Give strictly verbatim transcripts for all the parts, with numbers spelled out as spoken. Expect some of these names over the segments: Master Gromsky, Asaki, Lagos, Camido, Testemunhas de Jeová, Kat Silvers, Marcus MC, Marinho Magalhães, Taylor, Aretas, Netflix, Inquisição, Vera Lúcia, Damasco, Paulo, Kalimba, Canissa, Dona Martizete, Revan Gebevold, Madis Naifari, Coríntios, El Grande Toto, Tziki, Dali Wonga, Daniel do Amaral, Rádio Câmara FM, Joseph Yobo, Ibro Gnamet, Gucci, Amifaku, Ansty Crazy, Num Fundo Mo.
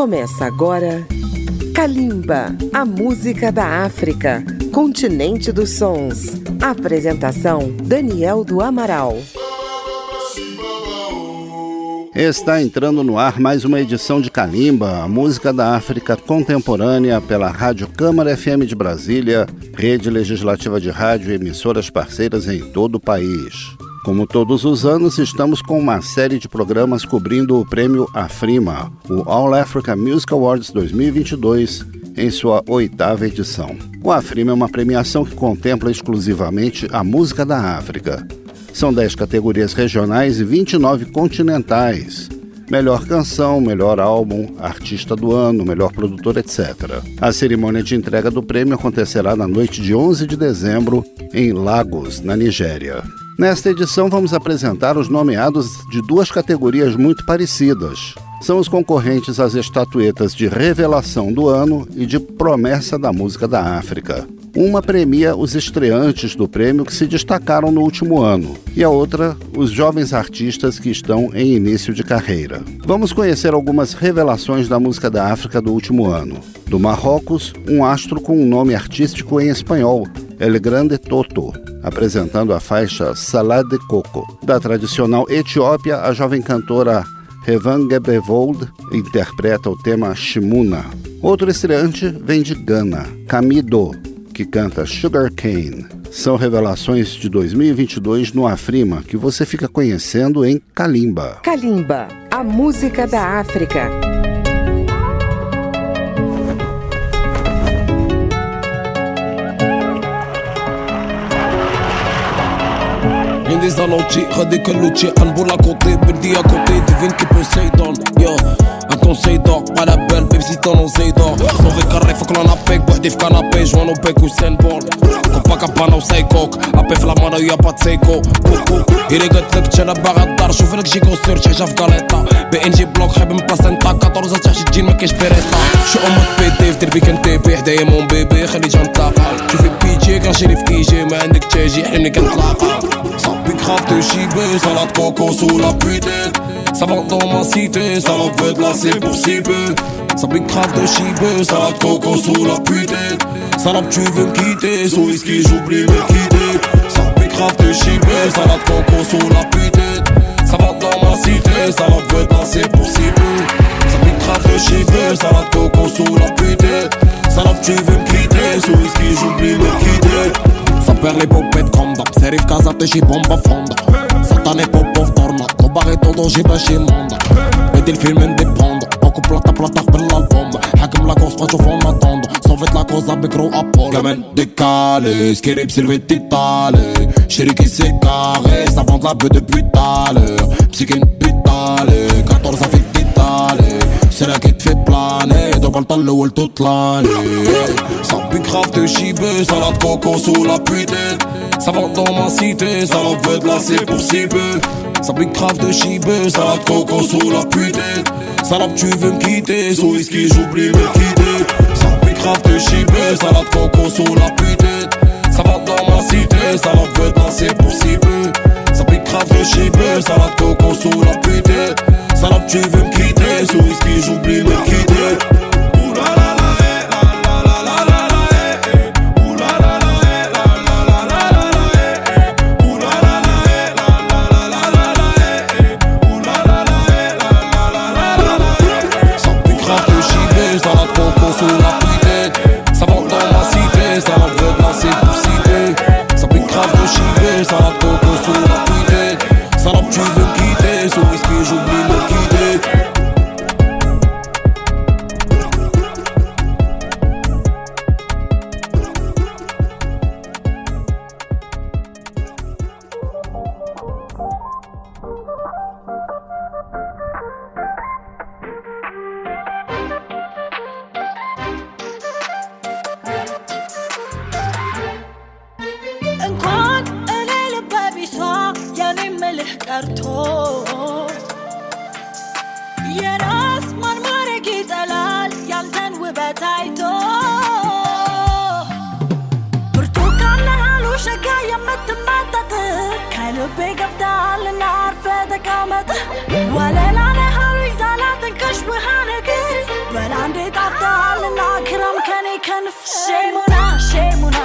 Começa agora Kalimba, a música da África, continente dos sons. Apresentação Daniel do Amaral. Está entrando no ar mais uma edição de Kalimba, a música da África contemporânea, pela Rádio Câmara F M de Brasília, rede legislativa de rádio e emissoras parceiras em todo o país. Como todos os anos, estamos com uma série de programas cobrindo o prêmio AFRIMA, o All Africa Music Awards dois mil e vinte e dois, em sua oitava edição. O AFRIMA é uma premiação que contempla exclusivamente a música da África. São dez categorias regionais e vinte e nove continentais. Melhor canção, melhor álbum, artista do ano, melhor produtor, etcétera. A cerimônia de entrega do prêmio acontecerá na noite de onze de dezembro, em Lagos, na Nigéria. Nesta edição vamos apresentar os nomeados de duas categorias muito parecidas. São os concorrentes às estatuetas de Revelação do Ano e de Promessa da Música da África. Uma premia os estreantes do prêmio que se destacaram no último ano e a outra, os jovens artistas que estão em início de carreira. Vamos conhecer algumas revelações da música da África do último ano. Do Marrocos, um astro com um nome artístico em espanhol, El Grande Toto, apresentando a faixa Salá de Coco. Da tradicional Etiópia, a jovem cantora Revan Gebevold interpreta o tema Shimuna. Outro estreante vem de Gana, Camido, que canta Sugar Cane. São revelações de dois mil e vinte e dois no AFRIMA, que você fica conhecendo em Kalimba. Kalimba, a música da África. Des alentis, radé calotier, un boule à côté, Bendy à côté, devine qui Poseidon, yo. Un conseil d'or, pas la belle, même si t'en osais d'or. Sauvé carré, faut qu'on en apèque, bois des canapés, jouant au bec ou Saint-Paul. Copa Cabana ou Seikoc, apè Flamana, y'a pas de Seiko. Coco, il est gâté, t'es la baradar, je veux que j'y consoeur, j'ai j'af galeta. B N G bloc, j'ai même pas Santa, quatorze ans, j'ai dit, mais qu'est-ce que je perreta. J'suis en mode P D F, t'es le week-end, t'es pire, d'ailleurs mon bébé, j'ai les jantas. Tu fais pitié quand j'ai les fkijés, mais un dicté, j'ai les week-end là. Grave de chibé, salade coco sous la pute. Ça vend dans ma cité, ça en veut de la c'est pour si peu. Ça pique grave de chibé, salade coco sous la pute. Salade tu veux me quitter, sous whisky j'oublie me quitter. Ça pique grave de chibé, salade coco sous la pute. Ça vend dans ma cité, ça en veut de la c'est pour si peu. Ça pique grave de chibé, salade coco sous la pute. Salade tu veux me quitter, sous whisky j'oublie me quitter. Ça perd les popettes comme d'hab, c'est rive casa te j'ai bomba fonda. Satané popov torna, ton barré todo j'ai bâché manda. Aidez le film indépendant, beaucoup plata plata repelle l'album. Hakim la course, franche au fond m'attendre, sauver la cause avec gros Apollo. Gamin décalé, skirip silvé titale. Chéri qui s'est carré, ça vend la bœuf depuis tout à l'heure. Psyché une pute allée, quatorze avec titale. C'est là qui te fait planer, devant le temps le wall toute l'année. Ça pique grave de chibé, salade coco sous la pute. Ça vend dans ma cité, ça en veut de la c'est pour si peu. Ça pique grave de chibé, salade coco sous la pute. Salade tu veux me quitter, sous whisky j'oublie me quitter. Ça pique grave de chibé, salade coco sous la pute. Ça vend dans ma cité, ça en veut de la c'est pour si peu. Ça pique grave de chibé, salade coco sous la pute. Salop, tu veux me quitter, sous whisky, j'oublie me quitter. Ouh la la la, eh, la la la la la, eh. Ouh la la la, eh, la la la la la, eh. Ouh la la la, eh, la la la la la, eh. Ouh la la la, eh, la la la la la. Ça pique grave de chibé, salade coco sous la pute. Ça vend dans la cité, ça veut de la cité. Ça pique grave de chibé, salade coco sous la pute. Salop, tu veux me quitter, sous whisky, j'oublie. I kind of shame on us, shame on us.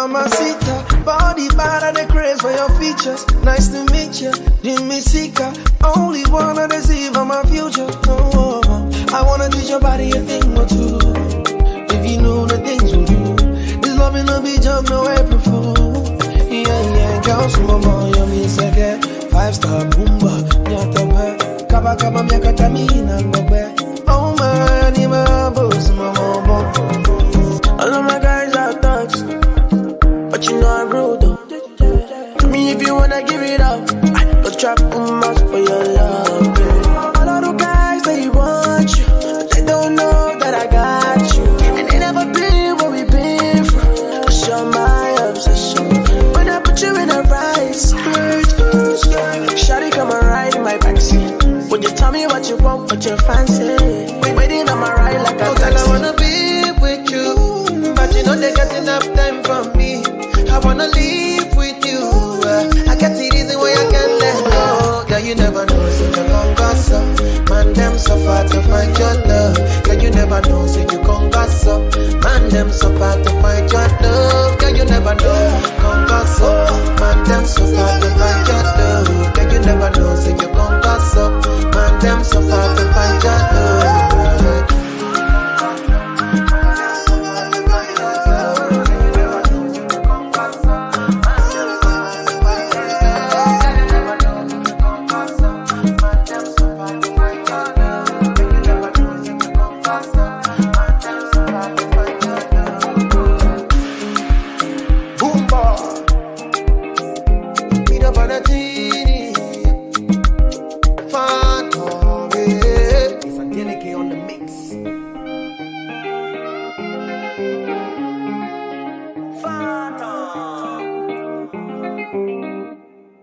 Mamacita, body bad and the craze for your features. Nice to meet you, didn't me seek her. Tava acaba minha catamina, bobé. Oh my animal, boss, my mom. All of my guys are thugs, but you know I'm rude though. To me if you wanna give it up, don't trap too much for your love. All of the guys they want you, but they don't know that I got you. And they never been where we been from, cause you're my obsession. When I put you in a right skirt, shawty come and ride in my backseat. Would you tell me what you want, what you fancy? Waiting on my ride like a taxi. I wanna be with you, but you know they got enough time for me. I wanna live with you. I can see reason why I can't let go. Girl, you never know, so you gon' gossip up. Man, them so far to find your love. Girl, you never know, so you gon' gossip up. Man, them so far to find your love. Girl, you never know, so you gon' gossip up. Man, them so far to find your love. Girl, you never know, so you gon' gossip up. Man, them so far to find your love.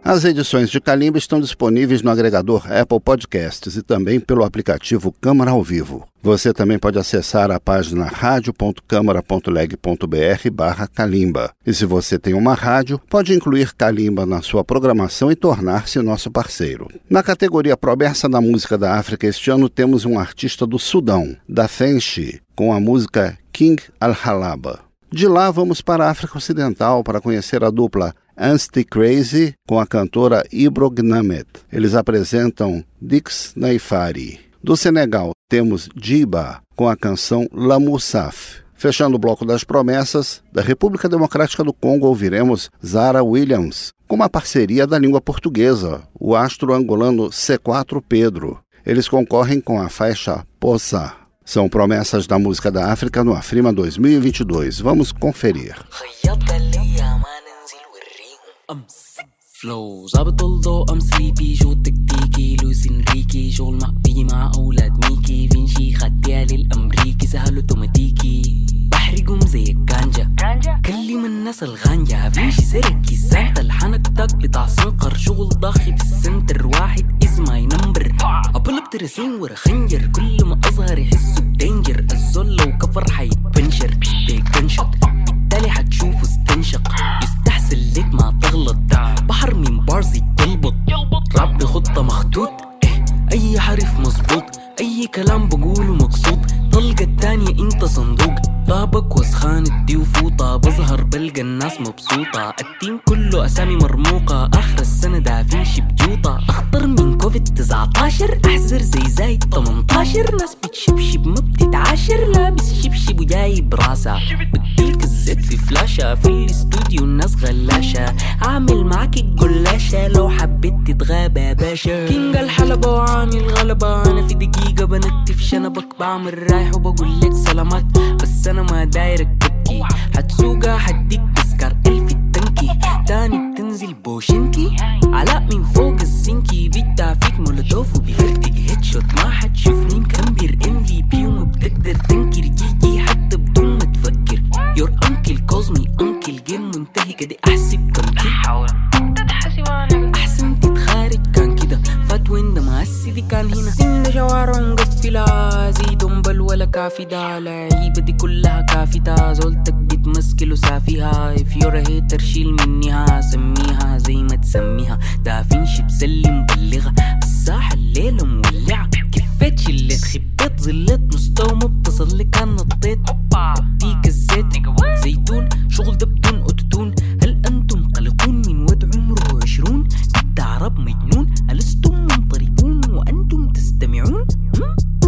As edições de Kalimba estão disponíveis no agregador Apple Podcasts e também pelo aplicativo Câmara ao Vivo. Você também pode acessar a página rádio.câmara.leg.br barra Kalimba. E se você tem uma rádio, pode incluir Kalimba na sua programação e tornar-se nosso parceiro. Na categoria Promessa da Música da África este ano temos um artista do Sudão, da Fenshi, com a música King Al-Halaba. De lá vamos para a África Ocidental para conhecer a dupla Ansty Crazy com a cantora Ibro Gnamet. Eles apresentam Dix Naifari. Do Senegal temos Diba com a canção La Moussaf. Fechando o bloco das promessas, da República Democrática do Congo ouviremos Zara Williams com uma parceria da língua portuguesa, o astro angolano C quatro Pedro. Eles concorrem com a faixa Poça. São promessas da música da África no AFRIMA dois mil e vinte e dois. Vamos conferir. I'm sick flows ظابط الضوء I'm sleepy جو تكتيكي لويس انريكي شغل مقبي مع اولاد ميكي فينشي خديها للامريكي سهل اوتوماتيكي بحرقهم زي الكانجا كلي من ناس الغانجا فينشي سركي السانتا الحنكتك بتاع سنقر شغل ضخي في السنتر واحد از ماي نمبر ابلب ترسين ورا خنجر كل ما اظهر يحسوا بدينجر الزول لو كفر حيتبنشر بيكنشط بالتالي حتشوفه استنشق سلك ما تغلط بحر من بارزي تلبط راب بخطة مخطوط إيه أي حرف مظبوط أي كلام بقوله مقصود طلقة التانية انت صندوق طابك وسخان الديوفوطة بظهر بلقى الناس مبسوطة التيم كله أسامي مرموقة آخر السنة دافينشي بديوطة أخطر من كوفيد تسعتاشر أحزر زي زايد تمنتاشر ناس بتشبشب ما بتتعاشر لابس شبشب وجاي براسة بديلك الزيت في فلاشة في الاستوديو الناس غلاشة أعمل معاك الجلاشة لو حبيت تتغابى باشا كينج الحلبة وعامل غلبة أنا في دقيقة بنكتف شنبك بعمل رايح وبقول لك سلامات بس أنا ما دايرك تبكي حتسوقها حديك تذكر ألف التنكي تاني بتنزل بوشنكي علاء من فوق الزنكي بيتعفيك مولوتوف وبيفرتك هيتشوت ما حتشوفني مكمبر إم في بي وما بتقدر تنكر جيجي حتى بدون ما تفكر يور أنكل كوزمي أنكل جيم منتهي كده أحسب كم كده أحسن تتخارج كان كده فاتوين ده ما أسدي كان هنا السن ده شوارع مقفلة زيدهم بل ولا كافدة العيبة دي كلها كافتة زولتك بتمسكل وسافيها if you're a hater شيل منيها سميها زي ما تسميها دافينشي بسلي مبلغة الساحة الليلة مولعة كفتش اللي تخبيت ظلت مستوى مبتصل لك أنا نطيت ديك الزيت زيتون شغل ده بدون أوتوتون هل أنتم قلقون من واد عمره عشرون بد عرب مجنون ألستم منطربون وأنتم تستمعون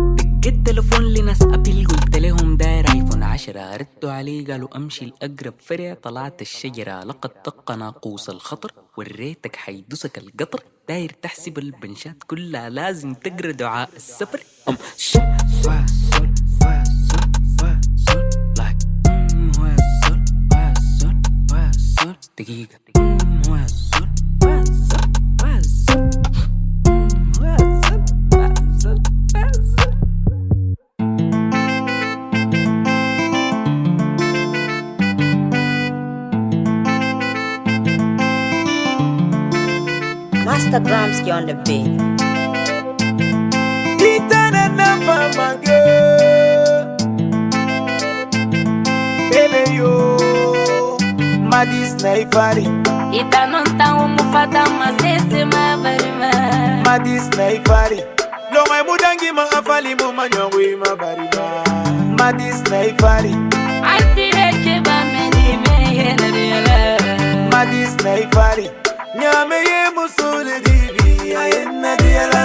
دق التلفون لناس أبيل قلت لهم داير ايفون عشرة ردوا علي قالوا أمشي لأقرب فرع، طلعت الشجرة لقد طق ناقوس الخطر، وريتك حيدوسك القطر، داير تحسب البنشات كلها لازم تقرأ دعاء السفر. أم دقيقة Master Gromsky on the beat. Glitter and never my girl. Baby yo, Madis Naifari. Ita não tá um mufata, mas esse mavarima. Madis Naifari. Lo mai mudangi ma afali mo manyongwi ma barima. Madis Naifari. Atire ke ba meni me yenariela. Madis Naifari. Nyame ye musule dibi ayenna diela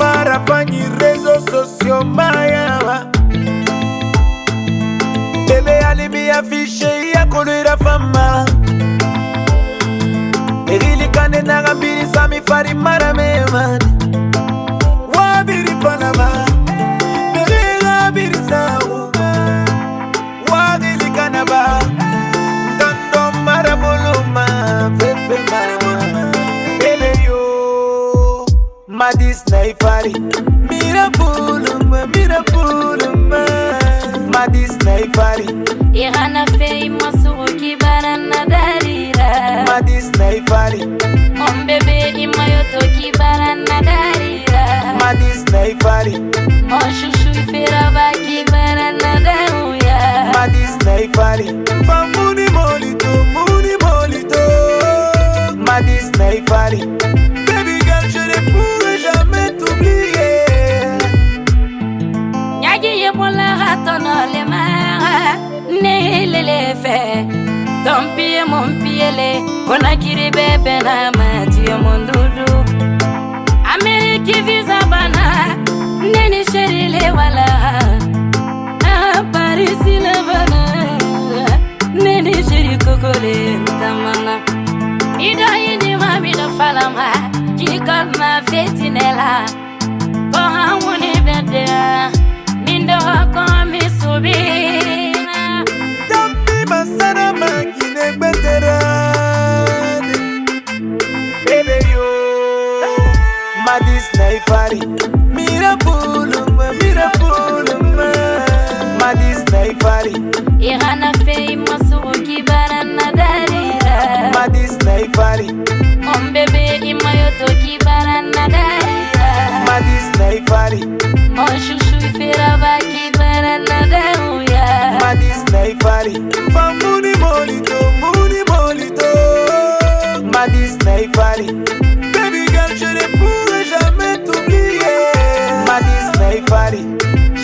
Mara panyi rezo sosio mayawa Tele alibi afiche ya kolera fama Erili kane nagambiri sami fari mara memani Wabiri panama Merega biri sauma Wagili kanaba Madis Naifari Mirapuluma, Mirapuluma Madis Naifari Irana fei masuru kibara nadarira Madis Naifari Ombebe imayoto kibara nadarira Madis Naifari Oshushu ifiraba kibara nadaruya Madis Naifari Famuni molito, muni molito Madis Naifari Baby girl, je ne pourrai Tompie mompiele, konakiri bebe na matiyo mundudu Ameriki visa bana, neni sherile wala Parisi na bana, neni sheri kukule ntamana Ido hini mamido falama, kikorma fetinela Koha muni bedea, mindo wako misubi Madis Naifari Mirapuluma, Mirapuluma Madis Naifari Irana fei masuru kibara nadarira Madis Naifari Ombebe imayoto kibara nadarira Madis Naifari Oshushu ifiraba kibara nadaruya Madis Naifari Famuni molito, muni molito Madis Naifari Baby girl, je ne pourrai Madis Naifari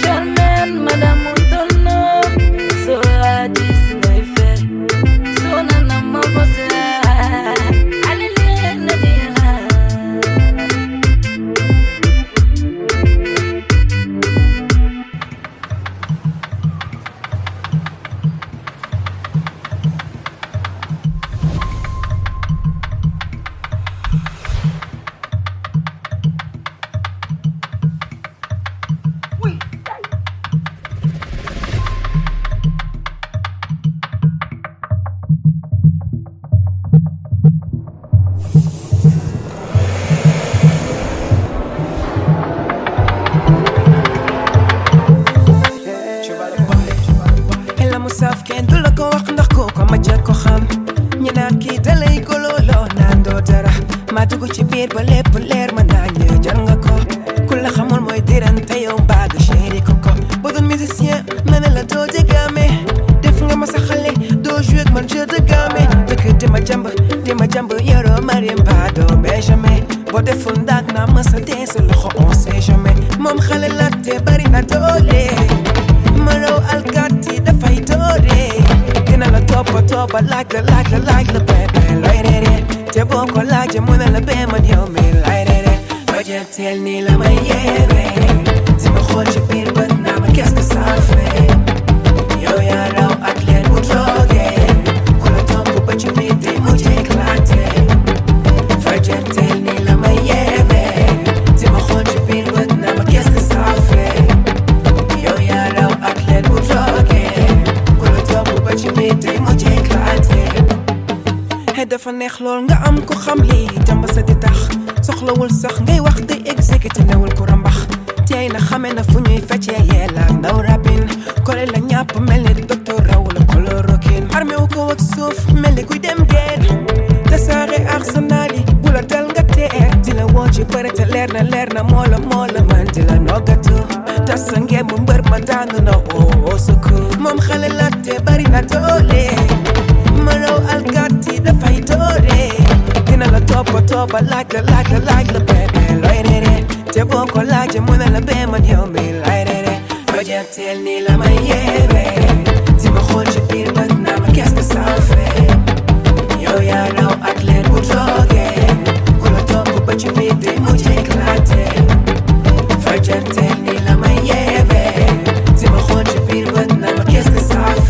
Charmaine, Madame Oudono So Madis Naifari So Nana Mabose Alele Tell me la my yeah, si me hoje per but now I guess the خلول نقع عم كو خملي جنب سدي تخ سخلو والسخ نقاي وقتي اكزيكت ناول كورمبخ تياينا خامينا فوني فاتيا يلا نو رابين كولي لنياب مالي الدكتور راول كولو روكين عرمي وكو وكسوف مالي كوي دم دير تساري أغسنالي ولا تلنغا تير ديلا واجي بريتا ليرنا ليرنا مولا مولا من ديلا نوغتو تسنجي ممبر مدانو نو او سكو مم خالي لاتي بارينا تولي Maro Alcati, the Faitore. Tina la topa topa, like a like a like the baby, light it. Teboko like a moon and a bam and he'll be light it. But you tell Nila my yere. Timahoji beer, but now I guess the south. Yo, ya know, I let you jog it. Kula topo, but you made the moji clate. Virgin tell Nila my yere. Timahoji beer, but now I guess the south.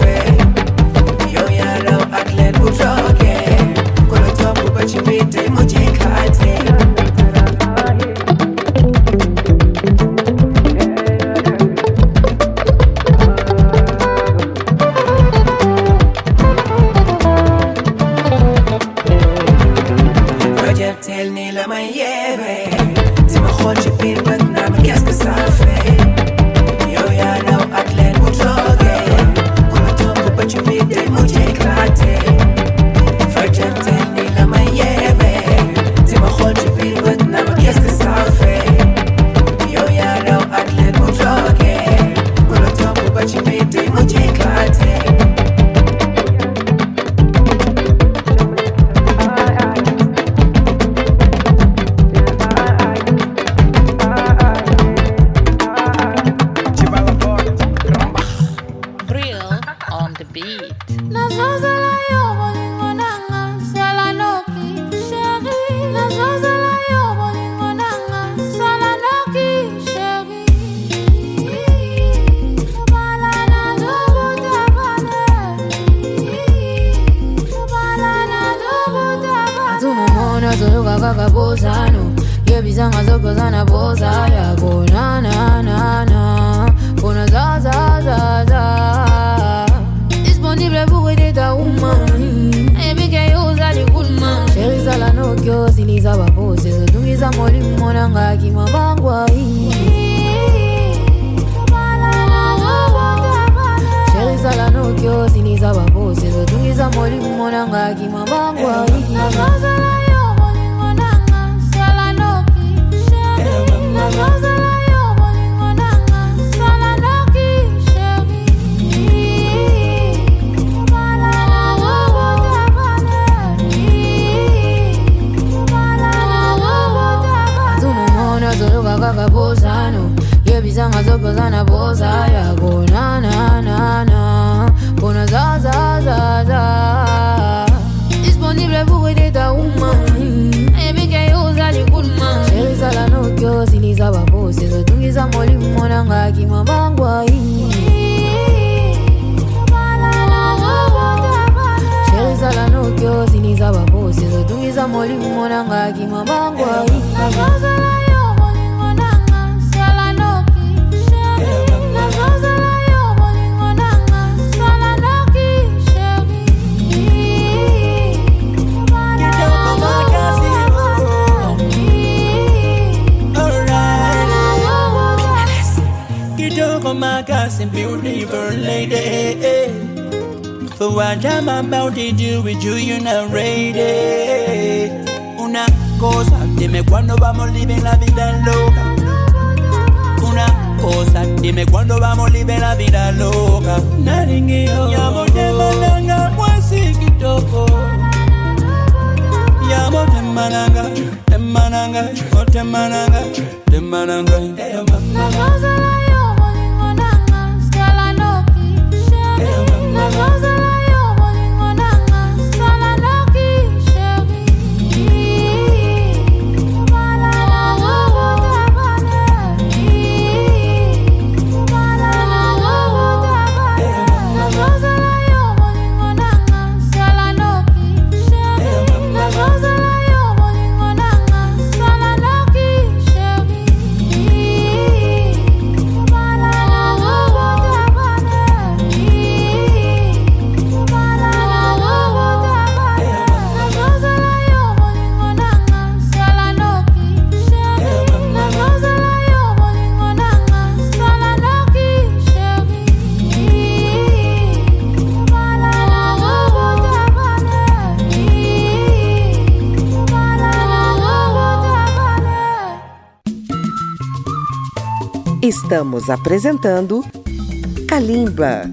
Estamos apresentando Kalimba.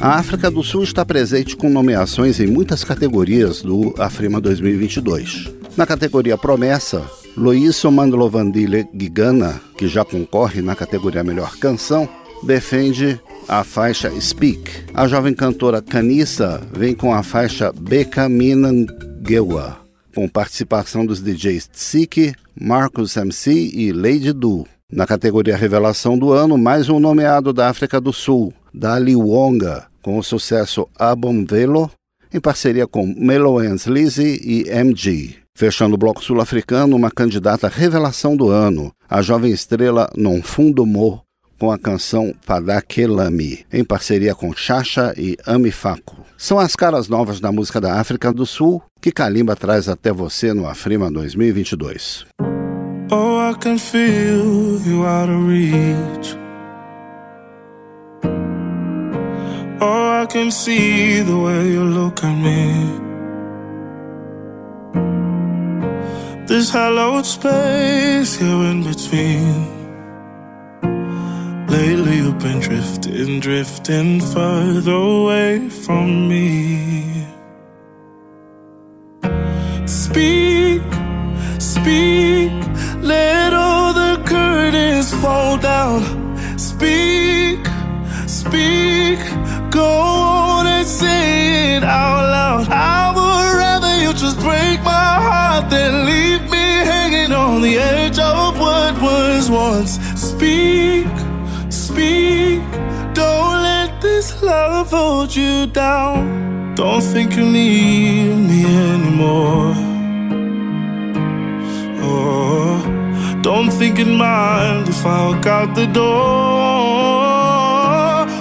A África do Sul está presente com nomeações em muitas categorias do AFRIMA dois mil e vinte e dois. Na categoria Promessa, Lois Somandlovandile Gigana, que já concorre na categoria Melhor Canção, defende a faixa Speak. A jovem cantora Canissa vem com a faixa Beka Minangewa, com participação dos D Js Tziki, Marcus M C e Lady Du. Na categoria Revelação do Ano, mais um nomeado da África do Sul, Dali Wonga, com o sucesso Abomvelo, em parceria com Mello and Lizzy e M G. Fechando o bloco sul-africano, uma candidata Revelação do Ano, a jovem estrela Num Fundo Mo, com a canção Padakelami, em parceria com Chacha e Amifaku. São as caras novas da música da África do Sul que Kalimba traz até você no AFRIMA dois mil e vinte e dois. Oh, I can feel you out of reach. Oh, I can see the way you look at me. This hallowed space here in between. Lately you've been drifting, drifting further away from me. Speak, speak, let all the curtains fall down. Speak, speak, go on and say it out loud. I would rather you just break my heart than leave me hanging on the edge of what was once. Speak, speak, don't let this love hold you down. Don't think you need me anymore. Oh, don't think you'd mind if I walk out the door.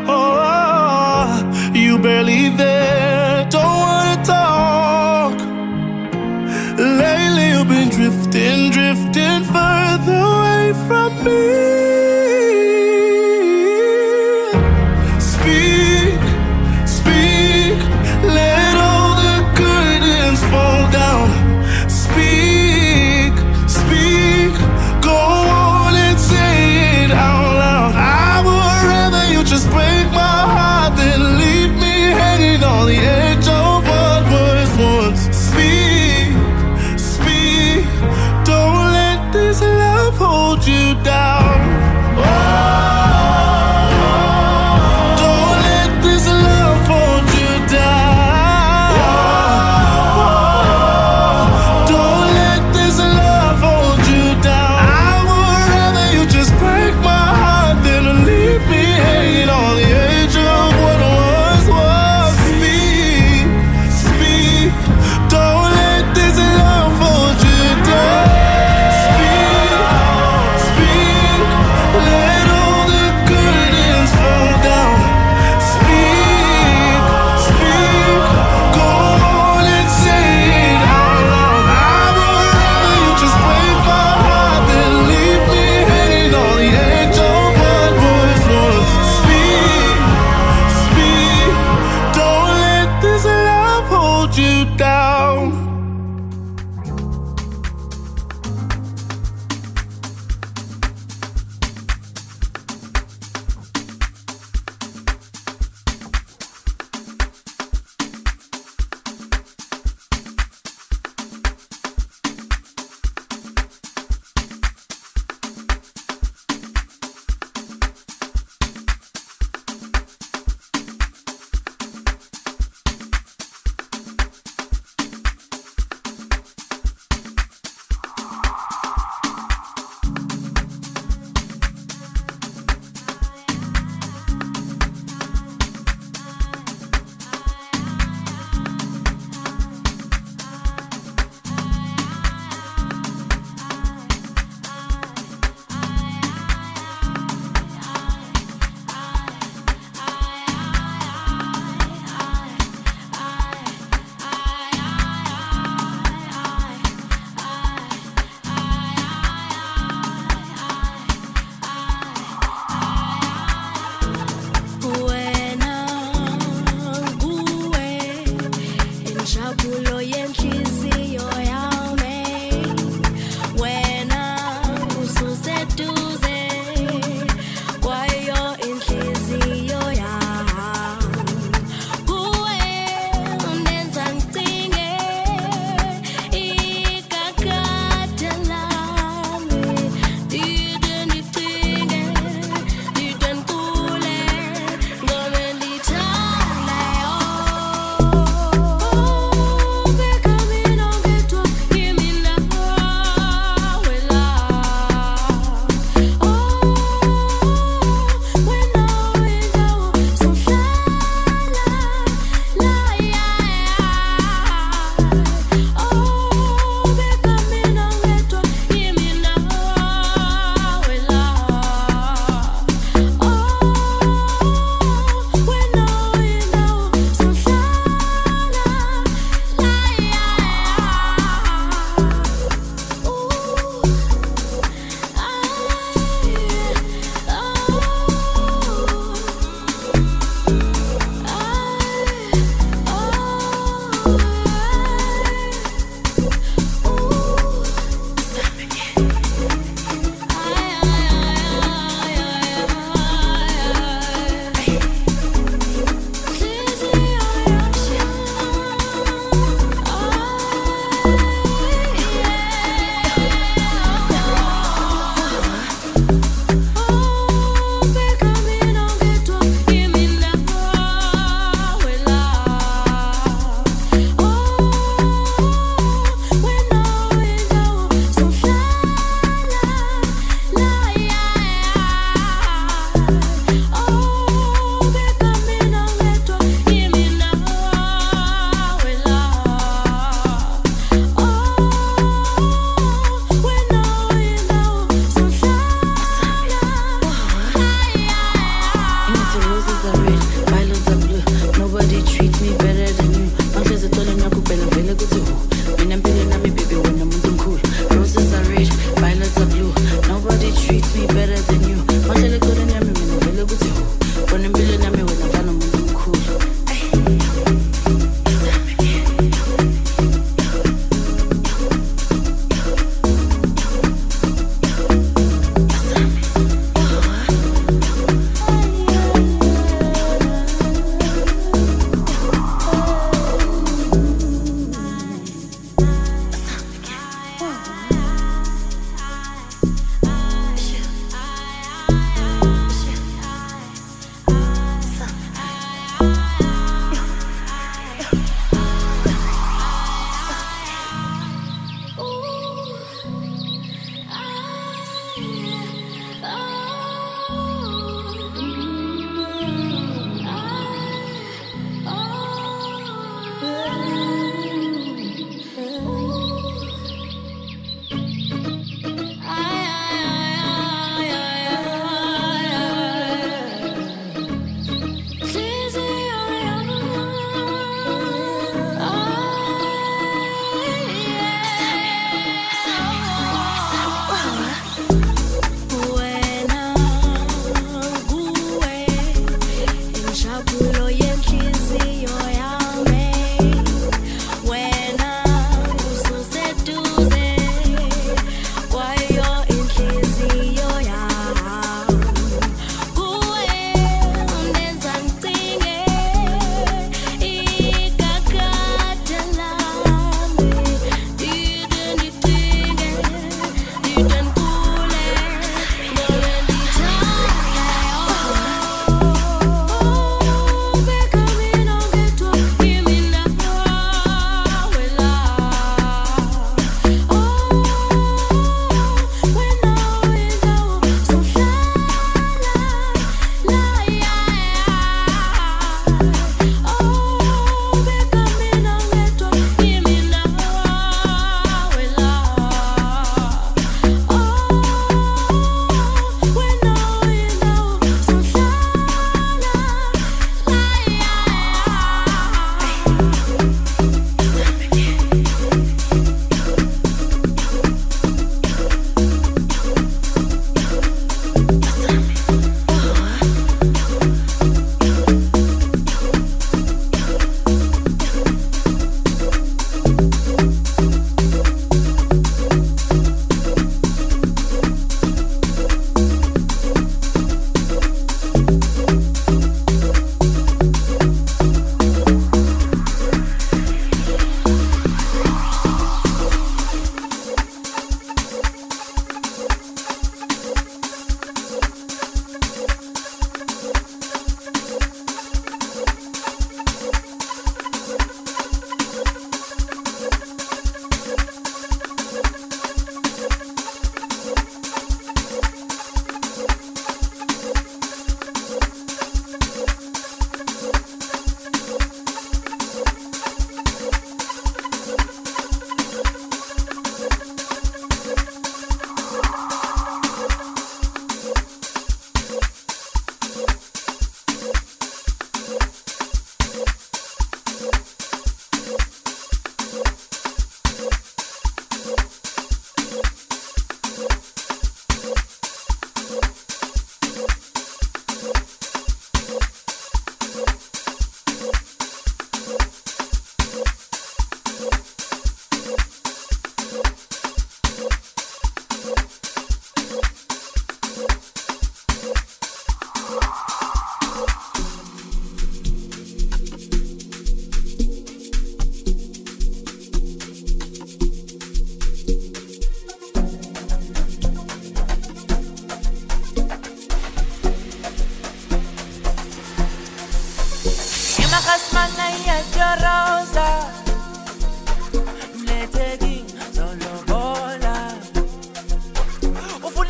Oh, you barely there, don't wanna talk. Lately you've been drifting, drifting further away from me. Don't let this love hold you down. Speak, speak,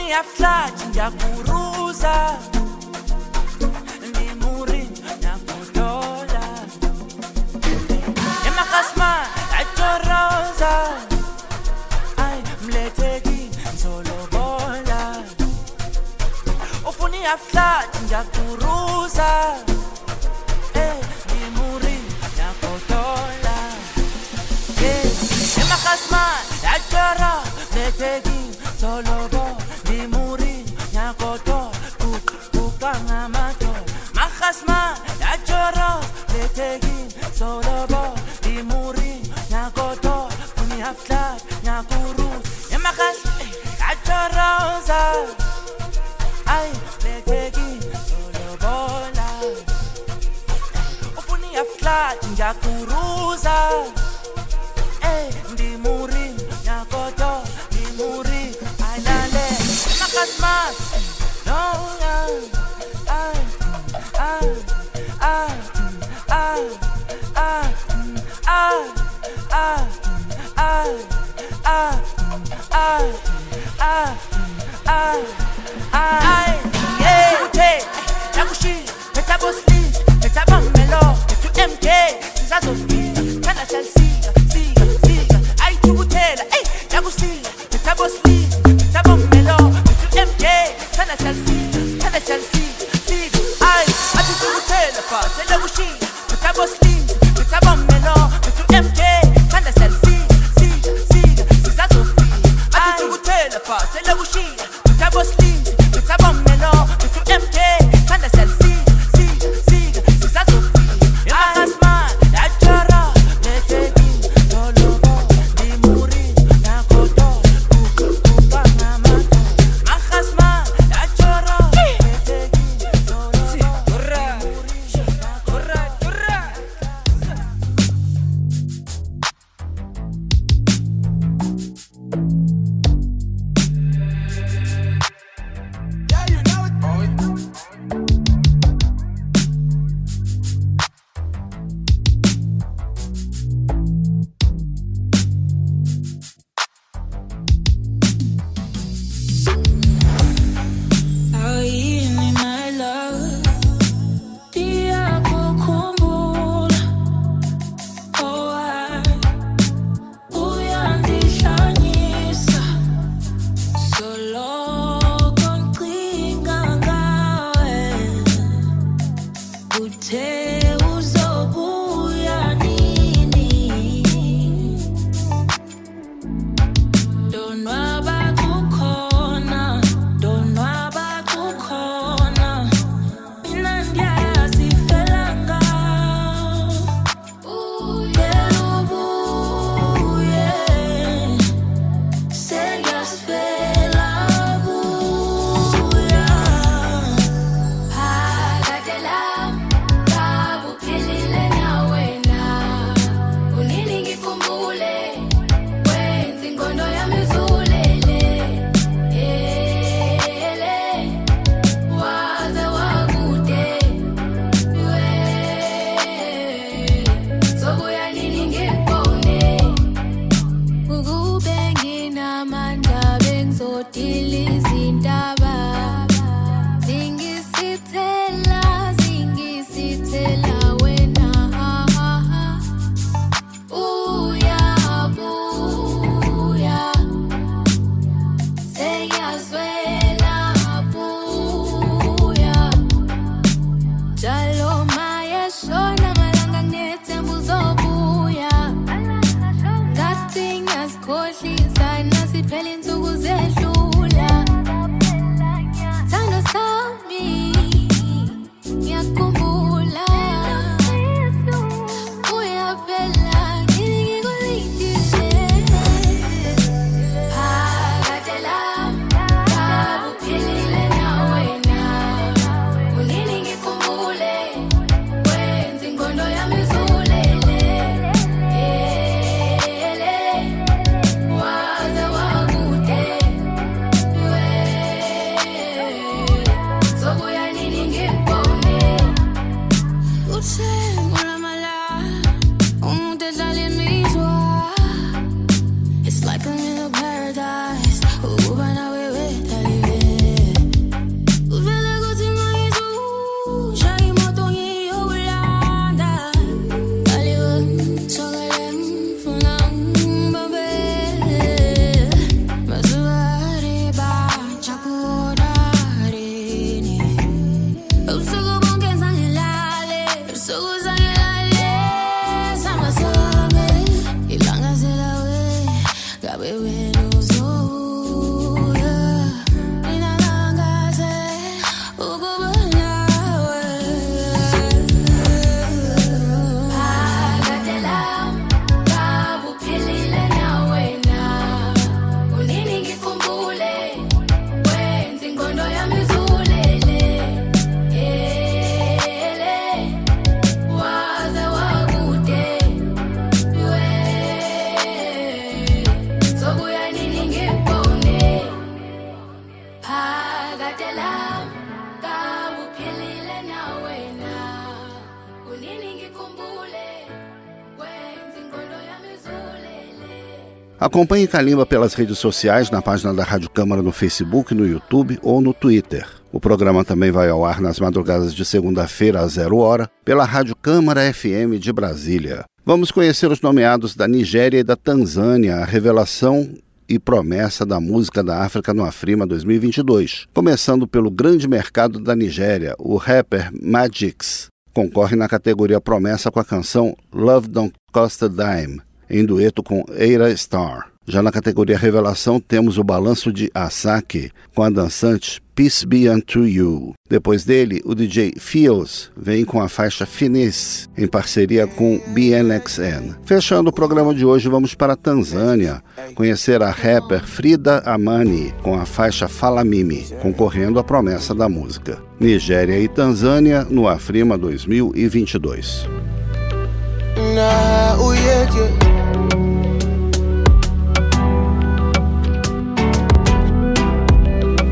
ya flat ya kuruza ni muri na kudola ema kasma atoroza ai mletegi solo bola ofuni ya flat ya kuruza eh ni muri na kudola ema kasma atoroza mletegi Solobo, di muri, nyakoto, kukang amato Makasma, yachoro, letegi Solobo, di muri, nyakoto, kunyaflat, nyakuru Yemakas, yachoro, za Ay, letegi, solobo, la Kunyaflat, nyakuru, za Ay, di muri, nyakoto, di muri Kasma, dola, ah, ah, ah, ah, ah, ah, ah, ah, ah, ah, ah, ah, ah, yeah. Chute, nakushi, metabosli, metabamelo, metu M K, sizazofi, kana Chelsea, siga, siga, ai chute, ei, nakushi, metabosli, metabamelo. Yeah, tell us, tell us, tell us, tell us, big eyes. I just do a telephone, tell us, she, but I was lean, but I was mellow, but to M J, tell us, tell us, see, see, see, that's a free. I just do a telephone, tell us, she, but I was lean, but I was mellow, but to M J, tell us, tell us, see, see, see, see, that's a free. I was mad, I tried, let it be, all over, the Muri, Nakoto. Acompanhe Kalimba pelas redes sociais, na página da Rádio Câmara no Facebook, no YouTube ou no Twitter. O programa também vai ao ar nas madrugadas de segunda-feira, às zero hora, pela Rádio Câmara F M de Brasília. Vamos conhecer os nomeados da Nigéria e da Tanzânia, a revelação e promessa da música da África no AFRIMA dois mil e vinte e dois. Começando pelo grande mercado da Nigéria, o rapper Magix concorre na categoria Promessa com a canção Love Don't Cost a Dime, em dueto com Aira Star. Já na categoria Revelação temos o balanço de Asaki com a dançante Peace Be Unto You. Depois dele, o D J Feels vem com a faixa Finesse, em parceria com B N X N. Fechando o programa de hoje, vamos para a Tanzânia, conhecer a rapper Frida Amani com a faixa Fala Mimi, concorrendo à promessa da música. Nigéria e Tanzânia no AFRIMA dois mil e vinte e dois. Na uyeke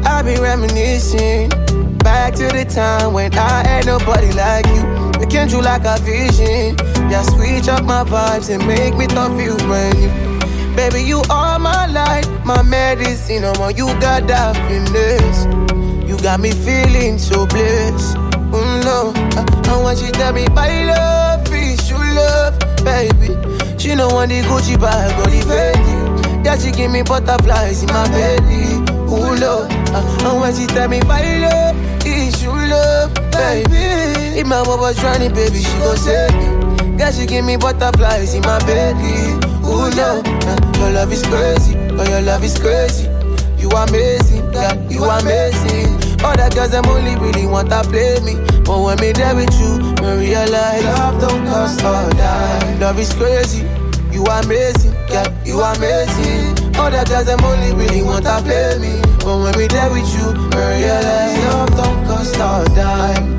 I've been reminiscing back to the time when I had nobody like you. Making you like a vision. Yeah, switch up my vibes and make me love you when you. Baby, you are my life, my medicine. Oh, man, you got that finesse. You got me feeling so blessed. Oh no, I, I want you to tell me my love. Love, baby, she know want the Gucci bag or the Fendi. Yeah, she give me butterflies in my belly. Ooh love, uh, and when she tell me my love is true love, baby. If my world was drowning, baby, she gon' save me. Yeah, she give me butterflies in my belly. Ooh love, uh, your love is crazy, girl, your love is crazy. You amazing, yeah, you amazing. All that girls them only really want to play me. But when me there with you, me realize love don't cost a dime. Love is crazy, you amazing, yeah, you amazing. All that girls them only really want to play me. But when me there with you, me realize love don't cost a dime.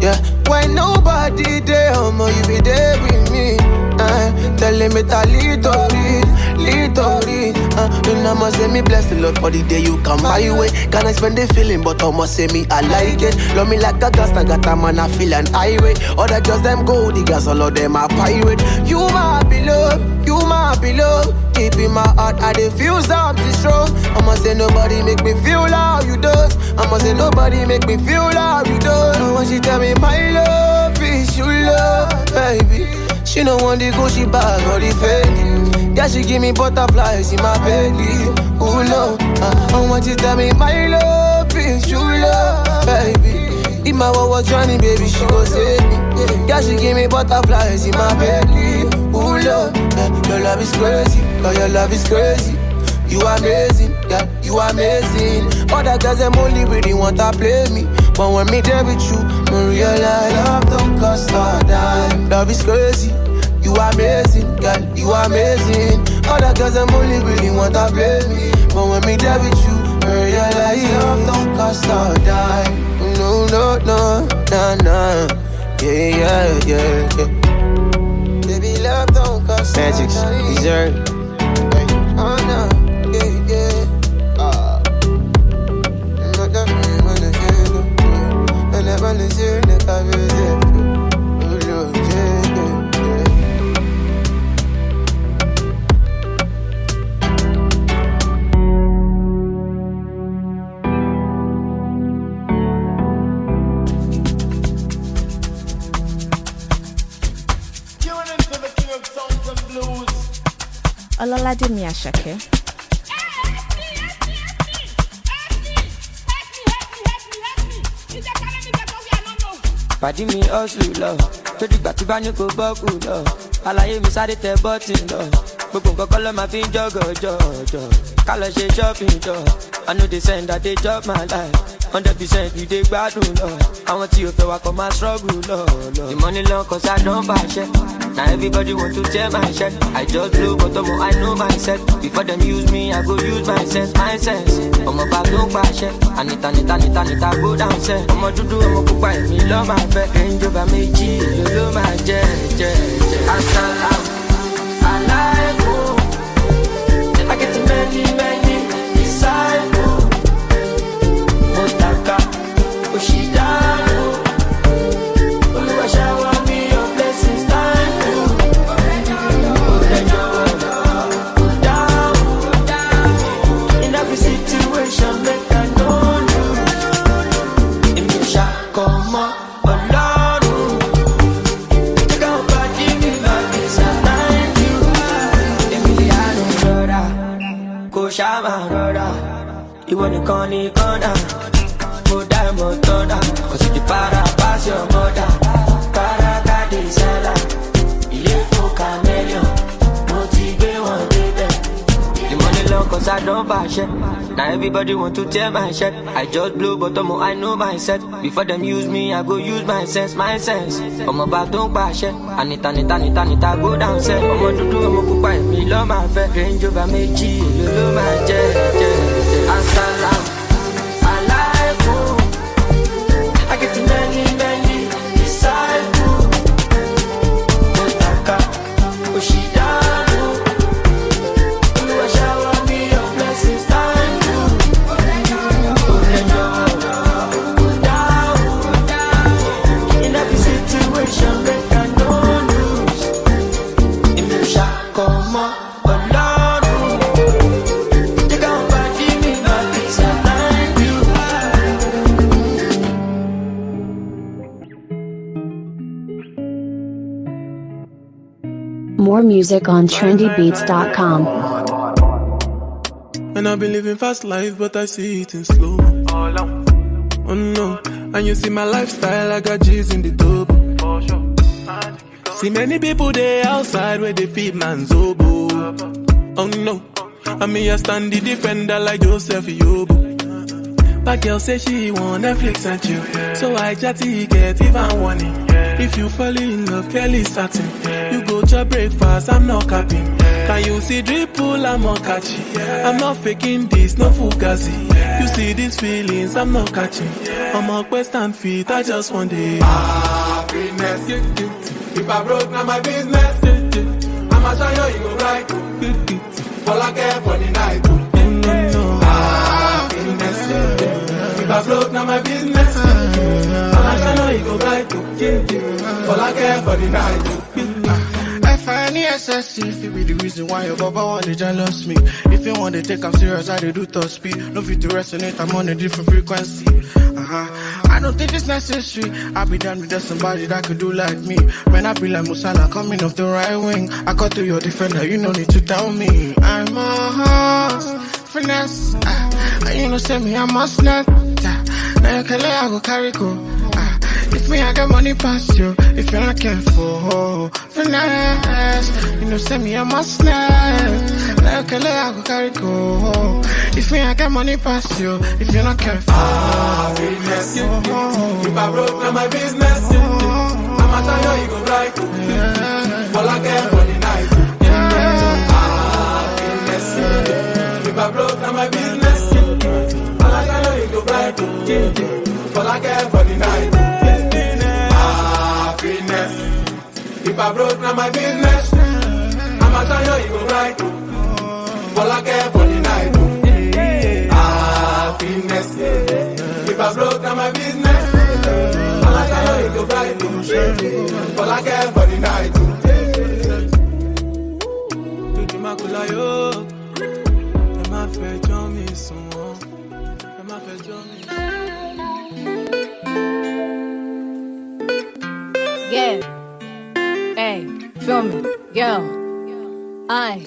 Yeah, when nobody there, homo, you be there with me. Uh, telling me that little bit. Literally, uh, you know, must say me bless the Lord for the day you come my way. Can I spend the feeling, but I must say me, I like it. Love me like a gangster, got a man, I feel an irate. All that just them gold diggers, all of them are pirate. You might be love, you might be love. Keep in my heart, I dey feel something strong. I must say nobody make me feel how you does. I must say nobody make me feel how you does. And when she tell me my love is your love, baby. She don't want the Gucci bag or the Fendi. Yeah, she give me butterflies in my belly. Oh no, uh, I want you to tell me my love is true love, baby. If my world was drowning, baby, she gon' save me. Yeah, she give me butterflies in my belly. Oh love, uh, your love is crazy, girl, your love is crazy. You amazing, yeah, you amazing. All that girls them only really want to play me. But when me there with you, me realize love don't cost a dime. Love is crazy. You amazing, girl, you amazing. All that girls them only really want to play me. But when me there with you, I realize love don't cost a dime. No, no, no, nah, nah. Yeah, yeah, yeah, yeah. Baby, love don't cost a dime. Magix, dessert. Oh, no, yeah, yeah. Ah. I'm not that man, I'm not here, no. I'm never here, I'm not here, no. Olá de minha chaque. Padi mi osu lo, to di gba ti ba ni ko boku lo. Alaye mi sare te button lo. Gbogbo nkan lo ma fi jogo jojo. Ka lo se shopping jo. I know they send that they job my life. one hundred percent we dey gbadun lo. Awon ti o fe wa ko ma struggle lo lo. The money long cause I don't buy shit. Now everybody want to tear my shit. I just blow but omo I know myself. Before them use me I go use my sense, my sense. Omo ba don buy shit. Anita, anita, anita, anita go down set. Omo dudu omo pupa mi love my fair. Angel ba meji lolo my jet jet jet. Asala, alaiko. I get many many disciples. Down, when you call me corner. Put that motor down, cause if you para pass your mother. Para cadizela, yeah for chameleon. Motivate one baby. The money long cause I don't fashion. Now everybody want to tear my shirt. I just blow bottom, I know myself. Before them use me, I go use my sense, my sense. On my back don't bash it. I need, I need, I need, I need, I go downstairs. I'm on to do, I'm on to buy me, love my fair. Range over me, G, love my jet, jet. Assalam, alaikum. I get many, many disciples. Mutaka, Ushidamu. You are shower me your blessings, thank you. In every situation, we can don't lose. If you shall come up, Allah. More music on trendy beats dot com. And I've been living fast life, but I see it in slow. Oh no, and you see my lifestyle, I got G's in the double. See many people there outside where they feed man's oboe. Oh no, I me a standy defender like Joseph Yobo. But girl say she want Netflix and chill, so I chatty get even warning. If you fall in love, Kelly satin. You go to breakfast, I'm not capping. Can you see dripple, I'm not catching. I'm not faking this, no fugazi. You see these feelings, I'm not catching. I'm on quest and feet, I just want it. Happiness. If I broke, now my business. I'ma show you, you go right. All I care for the night. Happiness. If I broke, now my business. If I need S S C, it be the reason why your baba want to jealous me. If you want to take I'm serious, I do top speed. No fit to resonate, I'm on a different frequency. Uh-huh. I don't think it's necessary. I be done with just somebody that could do like me. When I be like Musala coming off the right wing, I got to your defender, you no need to tell me. I'm a horse, finesse. Uh, you know, send me, I must not. Now you can let I go carry go. If me I got money past you, if you're not careful, finesse. You know send me a must snap. Like a I go carry go. If me I got money past you, if you're not careful. Ah, finesse. If I broke now my business, I'ma tell you you go right. All I care for the night. Ah, finesse. If I broke now my business, all I tell you you go right. All I care for the night. If I broke now my business, I'ma tell you you go right. All I care for the night. Happiness. If I broke now my business, I'ma tell you you go right. All I care for the night. Yeah. Hey, feel me, girl. I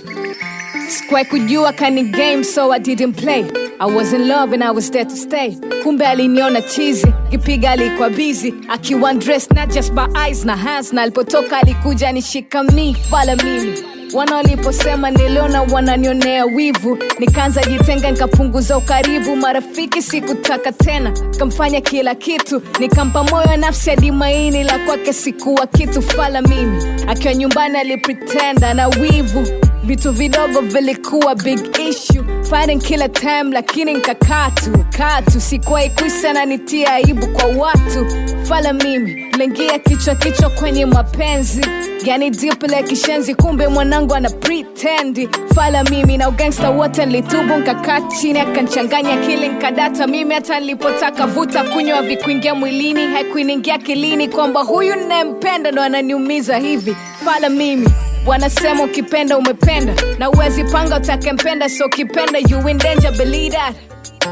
squawk with you, I kind of game, so I didn't play. I was in love and I was there to stay. Kumbe aliniona cheesy, kipiga alikuwa busy. Akiwa undressed not just by eyes na hands. Na alipotoka alikuja nishika mi, fala mimi. Wanaliposema niliona wananionea wivu. Nikaanza jitenga, nikapunguza ukaribu. Marafiki sikutaka tena, kamfanya kila kitu. Nikampa moyo nafsi hadi maini la kwake sikuwa kitu, fala mimi. Akiwa nyumbani alipretenda na wivu. Vitu vidogo vilikuwa big issue. Fighting kila time lakini nkakatu Katu sikuwa ikuisa na nitia aibu kwa watu. Fala mimi, lengia kichwa kichwa kwenye mapenzi. Yani dipele kishenzi kumbe mwanangu ana pretendi. Fala mimi na ugangsta wote nilitubu nkakachi. Nekanchanganya kili nkadata mimi hata nilipotaka vuta kunywa vikuingia mwilini. Haikuiningia kilini kwamba huyu ninampenda ndo ananiumiza hivi. Fala mimi. Wanasema ukipenda umependa, na uwezi panga utakempenda, so kipenda you in danger, believe that.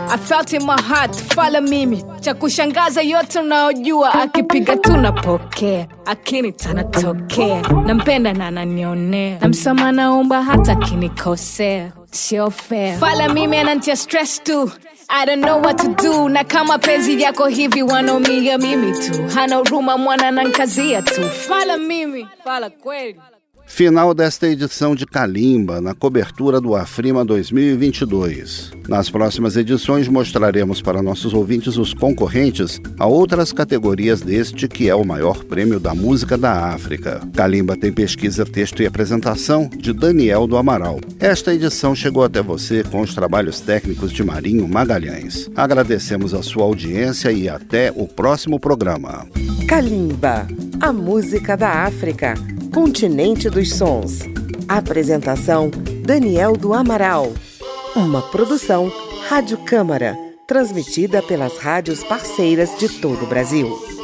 I felt in my heart, follow mimi. Cha kushangaza yote unaojua, akipiga tu napokea, akinita natokea, nampenda na ananionea, namsama naomba hata akinikosea, sio fair. Follow mimi and I'm just stressed too. I don't know what to do na kama penzi yako hivi wanaumia mimi tu. Hana huruma mwana nankazia tu. Fala mimi, fala kweli. Final desta edição de Kalimba, na cobertura do AFRIMA dois mil e vinte e dois. Nas próximas edições mostraremos para nossos ouvintes os concorrentes a outras categorias deste que é o maior prêmio da música da África. Kalimba tem pesquisa, texto e apresentação de Daniel do Amaral. Esta edição chegou até você com os trabalhos técnicos de Marinho Magalhães. Agradecemos a sua audiência e até o próximo programa. Kalimba, a música da África. Continente dos Sons. Apresentação Daniel do Amaral. Uma produção Rádio Câmara, transmitida pelas rádios parceiras de todo o Brasil.